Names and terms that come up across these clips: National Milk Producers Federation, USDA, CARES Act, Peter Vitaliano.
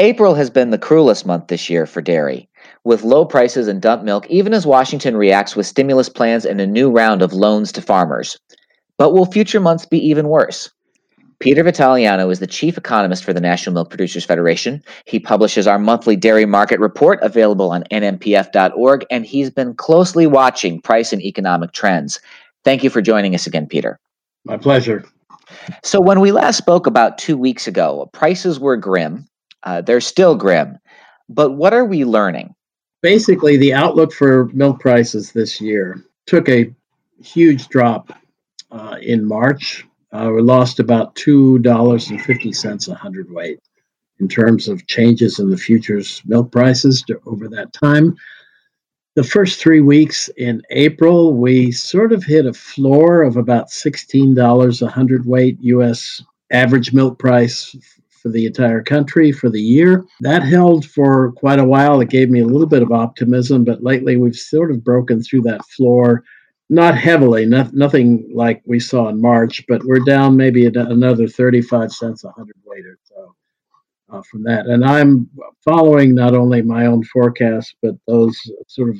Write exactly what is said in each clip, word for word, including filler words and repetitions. April has been the cruelest month this year for dairy, with low prices and dump milk, even as Washington reacts with stimulus plans and a new round of loans to farmers. But will future months be even worse? Peter Vitaliano is the chief economist for the National Milk Producers Federation. He publishes our monthly dairy market report, available on N M P F dot org, and he's been closely watching price and economic trends. Thank you for joining us again, Peter. My pleasure. So when we last spoke about two weeks ago, prices were grim. Uh, they're still grim, but what are we learning? Basically, the outlook for milk prices this year took a huge drop uh, in March. Uh, we lost about two dollars and fifty cents a hundredweight in terms of changes in the futures milk prices to, over that time. The first three weeks in April, we sort of hit a floor of about sixteen dollars a hundredweight U S average milk price for the entire country for the year. That held for quite a while. It gave me a little bit of optimism, but lately we've sort of broken through that floor, not heavily, not, nothing like we saw in March, but we're down maybe another thirty-five cents a hundredweight or so uh, from that. And I'm following not only my own forecasts, but those sort of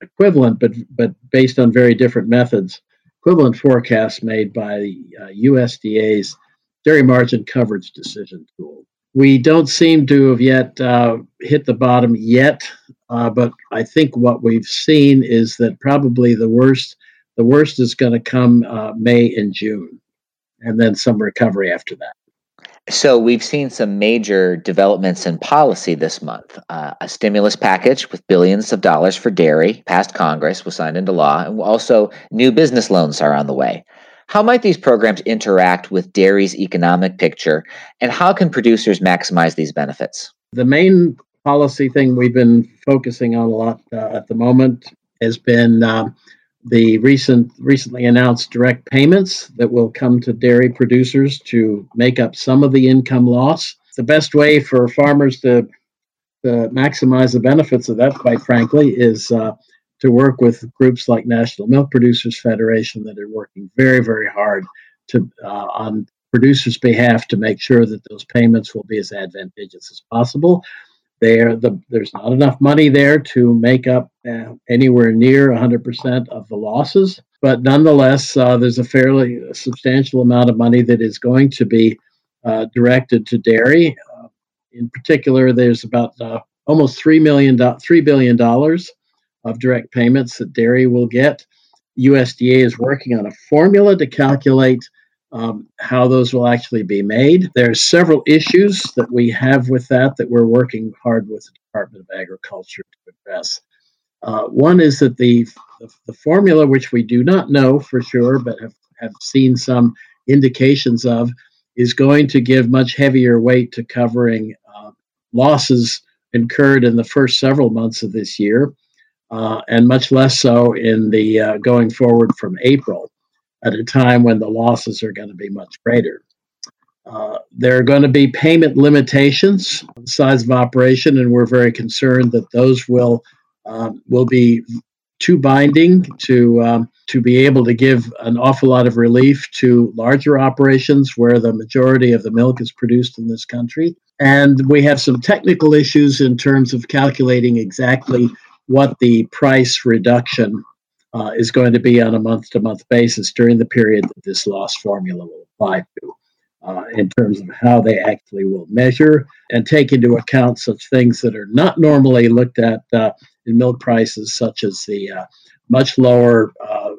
equivalent, but, but based on very different methods, equivalent forecasts made by the uh, U S D A's dairy margin coverage decision tool. We don't seem to have yet uh, hit the bottom yet, uh, but I think what we've seen is that probably the worst the worst is going to come uh, May and June, and then some recovery after that. So we've seen some major developments in policy this month. Uh, a stimulus package with billions of dollars for dairy passed Congress, was signed into law, and also new business loans are on the way. How might these programs interact with dairy's economic picture, and how can producers maximize these benefits? The main policy thing we've been focusing on a lot uh, at the moment has been uh, the recent, recently announced direct payments that will come to dairy producers to make up some of the income loss. The best way for farmers to, to maximize the benefits of that, quite frankly, is uh, to work with groups like National Milk Producers Federation that are working very, very hard to uh, on producers' behalf to make sure that those payments will be as advantageous as possible. There, the, there's not enough money there to make up uh, anywhere near one hundred percent of the losses, but nonetheless, uh, there's a fairly substantial amount of money that is going to be uh, directed to dairy. Uh, in particular, there's about uh, almost three billion dollars of direct payments that dairy will get. U S D A is working on a formula to calculate um, how those will actually be made. There are several issues that we have with that that we're working hard with the Department of Agriculture to address. Uh, one is that the, the formula, which we do not know for sure, but have, have seen some indications of, is going to give much heavier weight to covering uh, losses incurred in the first several months of this year. Uh, and much less so in the uh, going forward from April, at a time when the losses are going to be much greater. Uh, there are going to be payment limitations on the size of operation, and we're very concerned that those will um, will be too binding to um, to be able to give an awful lot of relief to larger operations where the majority of the milk is produced in this country. And we have some technical issues in terms of calculating exactly what the price reduction uh, is going to be on a month-to-month basis during the period that this loss formula will apply to, uh, in terms of how they actually will measure and take into account such things that are not normally looked at uh, in milk prices, such as the uh, much lower uh,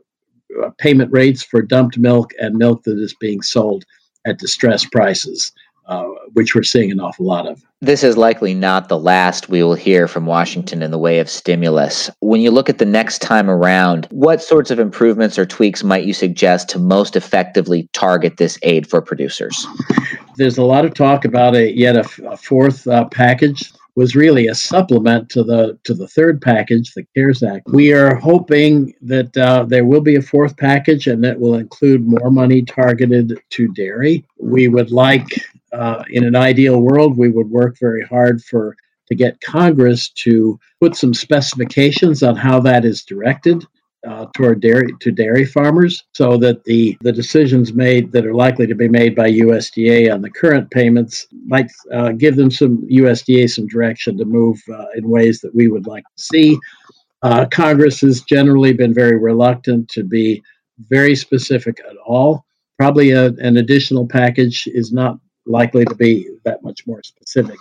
payment rates for dumped milk and milk that is being sold at distressed prices, Uh, which we're seeing an awful lot of. This is likely not the last we will hear from Washington in the way of stimulus. When you look at the next time around, what sorts of improvements or tweaks might you suggest to most effectively target this aid for producers? There's a lot of talk about a yet a, a fourth uh, package. Was really a supplement to the to the third package, the CARES Act. We are hoping that uh, there will be a fourth package, and that will include more money targeted to dairy. We would like, uh, in an ideal world, we would work very hard for to get Congress to put some specifications on how that is directed uh, to our dairy to dairy farmers, so that the the decisions made that are likely to be made by U S D A on the current payments might uh, give them some U S D A some direction to move uh, in ways that we would like to see. Uh, Congress has generally been very reluctant to be very specific at all. Probably a, an additional package is not likely to be that much more specific.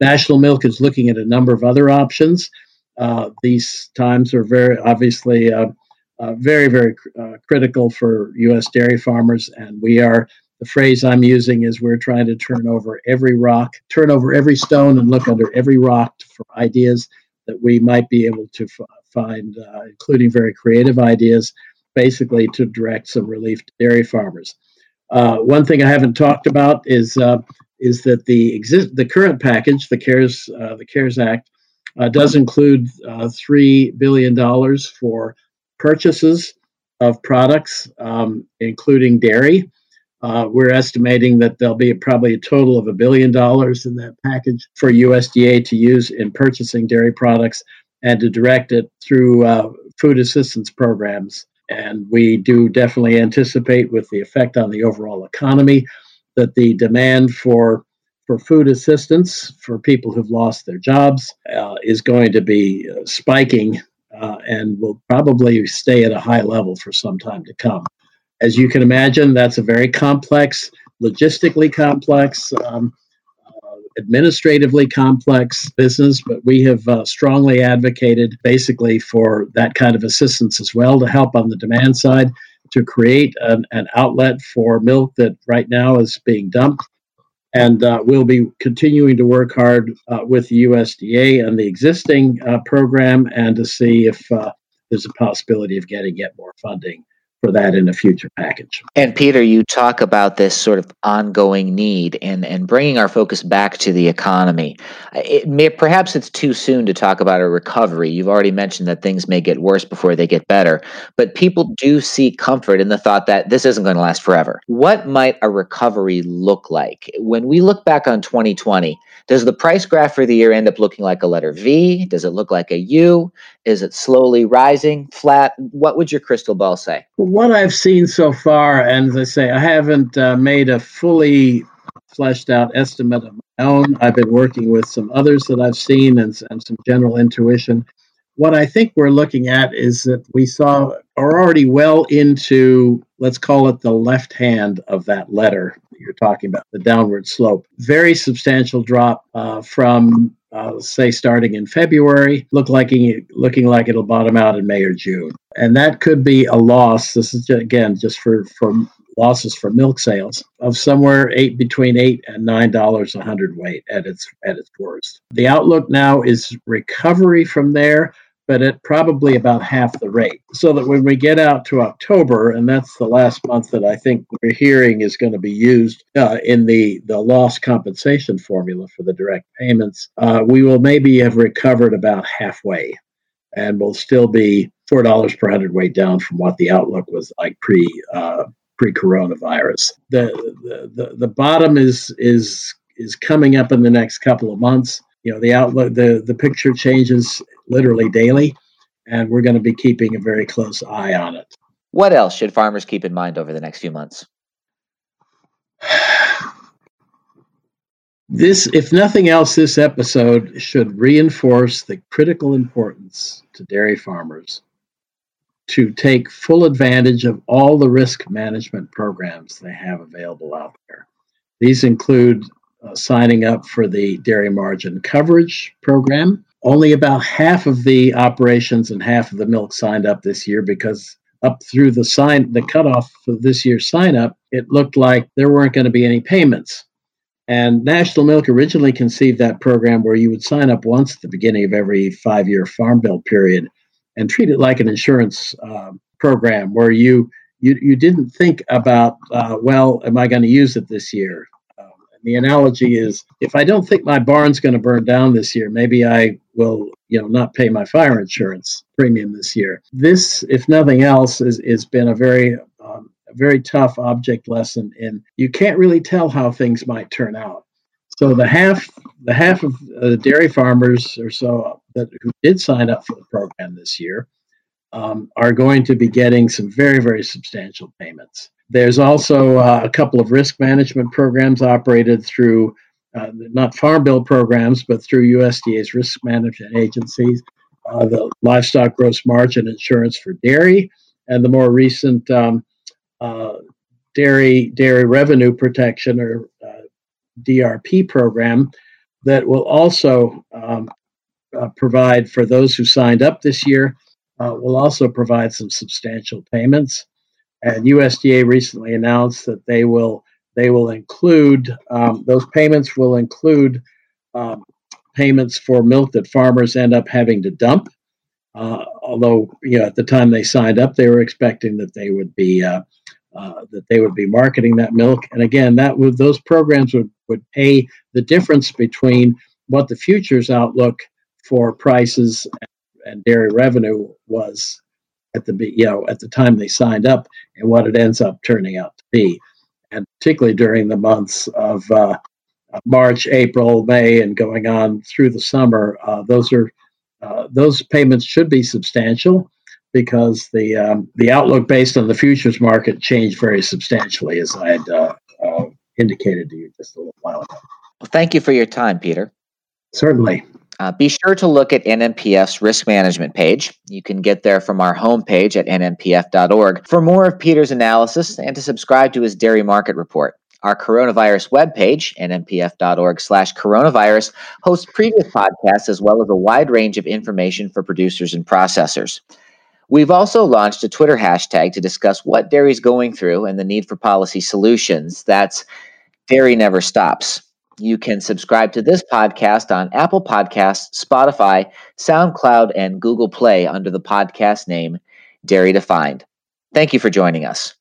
National Milk is looking at a number of other options. Uh, these times are very obviously uh, uh, very, very cr- uh, critical for U S dairy farmers, and we are, the phrase I'm using is we're trying to turn over every rock, turn over every stone and look under every rock for ideas that we might be able to f- find, uh, including very creative ideas, basically to direct some relief to dairy farmers. Uh, one thing I haven't talked about is uh, is that the exist the current package, the CARES uh, the CARES Act, uh, does include uh, three billion dollars for purchases of products, um, including dairy. Uh, we're estimating that there'll be probably a total of a billion dollars in that package for U S D A to use in purchasing dairy products and to direct it through uh, food assistance programs. And we do definitely anticipate, with the effect on the overall economy, that the demand for for food assistance for people who've lost their jobs uh, is going to be uh, spiking uh, and will probably stay at a high level for some time to come. As you can imagine, that's a very complex, logistically complex, um, uh, administratively complex business, but we have uh, strongly advocated basically for that kind of assistance as well, to help on the demand side, to create an, an outlet for milk that right now is being dumped. And uh, we'll be continuing to work hard uh, with the U S D A and the existing uh, program, and to see if uh, there's a possibility of getting yet more funding for that in a future package. And Peter, you talk about this sort of ongoing need and, and bringing our focus back to the economy. It may, perhaps it's too soon to talk about a recovery. You've already mentioned that things may get worse before they get better, but people do see comfort in the thought that this isn't going to last forever. What might a recovery look like? When we look back on twenty twenty, does the price graph for the year end up looking like a letter V? Does it look like a U? Is it slowly rising, flat? What would your crystal ball say? What I've seen so far, and as I say, I haven't uh, made a fully fleshed out estimate of my own. I've been working with some others that I've seen and, and some general intuition. What I think we're looking at is that we saw, are already well into, let's call it the left hand of that letter that you're talking about, the downward slope. Very substantial drop uh, from, uh, say, starting in February, look like, looking like it'll bottom out in May or June. And that could be a loss. This is, again, just for, for losses for milk sales of somewhere eight between eight and nine dollars a hundredweight at its at its worst. The outlook now is recovery from there, but at probably about half the rate. So that when we get out to October, and that's the last month that I think we're hearing is going to be used uh, in the, the loss compensation formula for the direct payments, uh, we will maybe have recovered about halfway, and we'll still be four dollars per hundredweight down from what the outlook was like pre uh, pre-coronavirus. The, the the bottom is is is coming up in the next couple of months. You know, the outlook, the, the picture changes literally daily, and we're going to be keeping a very close eye on it. What else should farmers keep in mind over the next few months? This, if nothing else, this episode should reinforce the critical importance to dairy farmers to take full advantage of all the risk management programs they have available out there. These include uh, signing up for the Dairy Margin Coverage Program. Only about half of the operations and half of the milk signed up this year, because up through the sign, the cutoff for this year's sign up, it looked like there weren't going to be any payments. And National Milk originally conceived that program where you would sign up once at the beginning of every five-year farm bill period, and treat it like an insurance uh, program where you, you you didn't think about, uh, well, am I going to use it this year? Um, and the analogy is, if I don't think my barn's going to burn down this year, maybe I will, you know, not pay my fire insurance premium this year. This, if nothing else, is has been a very um, a very tough object lesson in, you can't really tell how things might turn out. So the half the half of the dairy farmers or so that who did sign up for the program this year um, are going to be getting some very, very substantial payments. There's also uh, a couple of risk management programs operated through, uh, not farm bill programs, but through U S D A's risk management agencies, uh, the livestock gross margin insurance for dairy, and the more recent um, uh, dairy dairy revenue protection, or uh, D R P program, that will also um, uh, provide for those who signed up this year, uh, will also provide some substantial payments. And U S D A recently announced that they will they will include, um, those payments will include um, payments for milk that farmers end up having to dump. Uh, although, you know, at the time they signed up, they were expecting that they would be uh, uh, that they would be marketing that milk. And again, that would, those programs would would pay the difference between what the futures outlook for prices and dairy revenue was at the you know at the time they signed up, and what it ends up turning out to be. And particularly during the months of uh, March, April, May, and going on through the summer, uh, those are uh, those payments should be substantial, because the um, the outlook based on the futures market changed very substantially, as I had uh, uh, indicated to you just a little while ago. Well, thank you for your time, Peter. Certainly. Uh, be sure to look at N M P F's risk management page. You can get there from our homepage at N M P F dot org for more of Peter's analysis and to subscribe to his dairy market report. Our coronavirus webpage, N M P F dot org slash coronavirus, hosts previous podcasts as well as a wide range of information for producers and processors. We've also launched a Twitter hashtag to discuss what dairy is going through and the need for policy solutions. That's Dairy Never Stops. You can subscribe to this podcast on Apple Podcasts, Spotify, SoundCloud, and Google Play under the podcast name Dairy Defined. Thank you for joining us.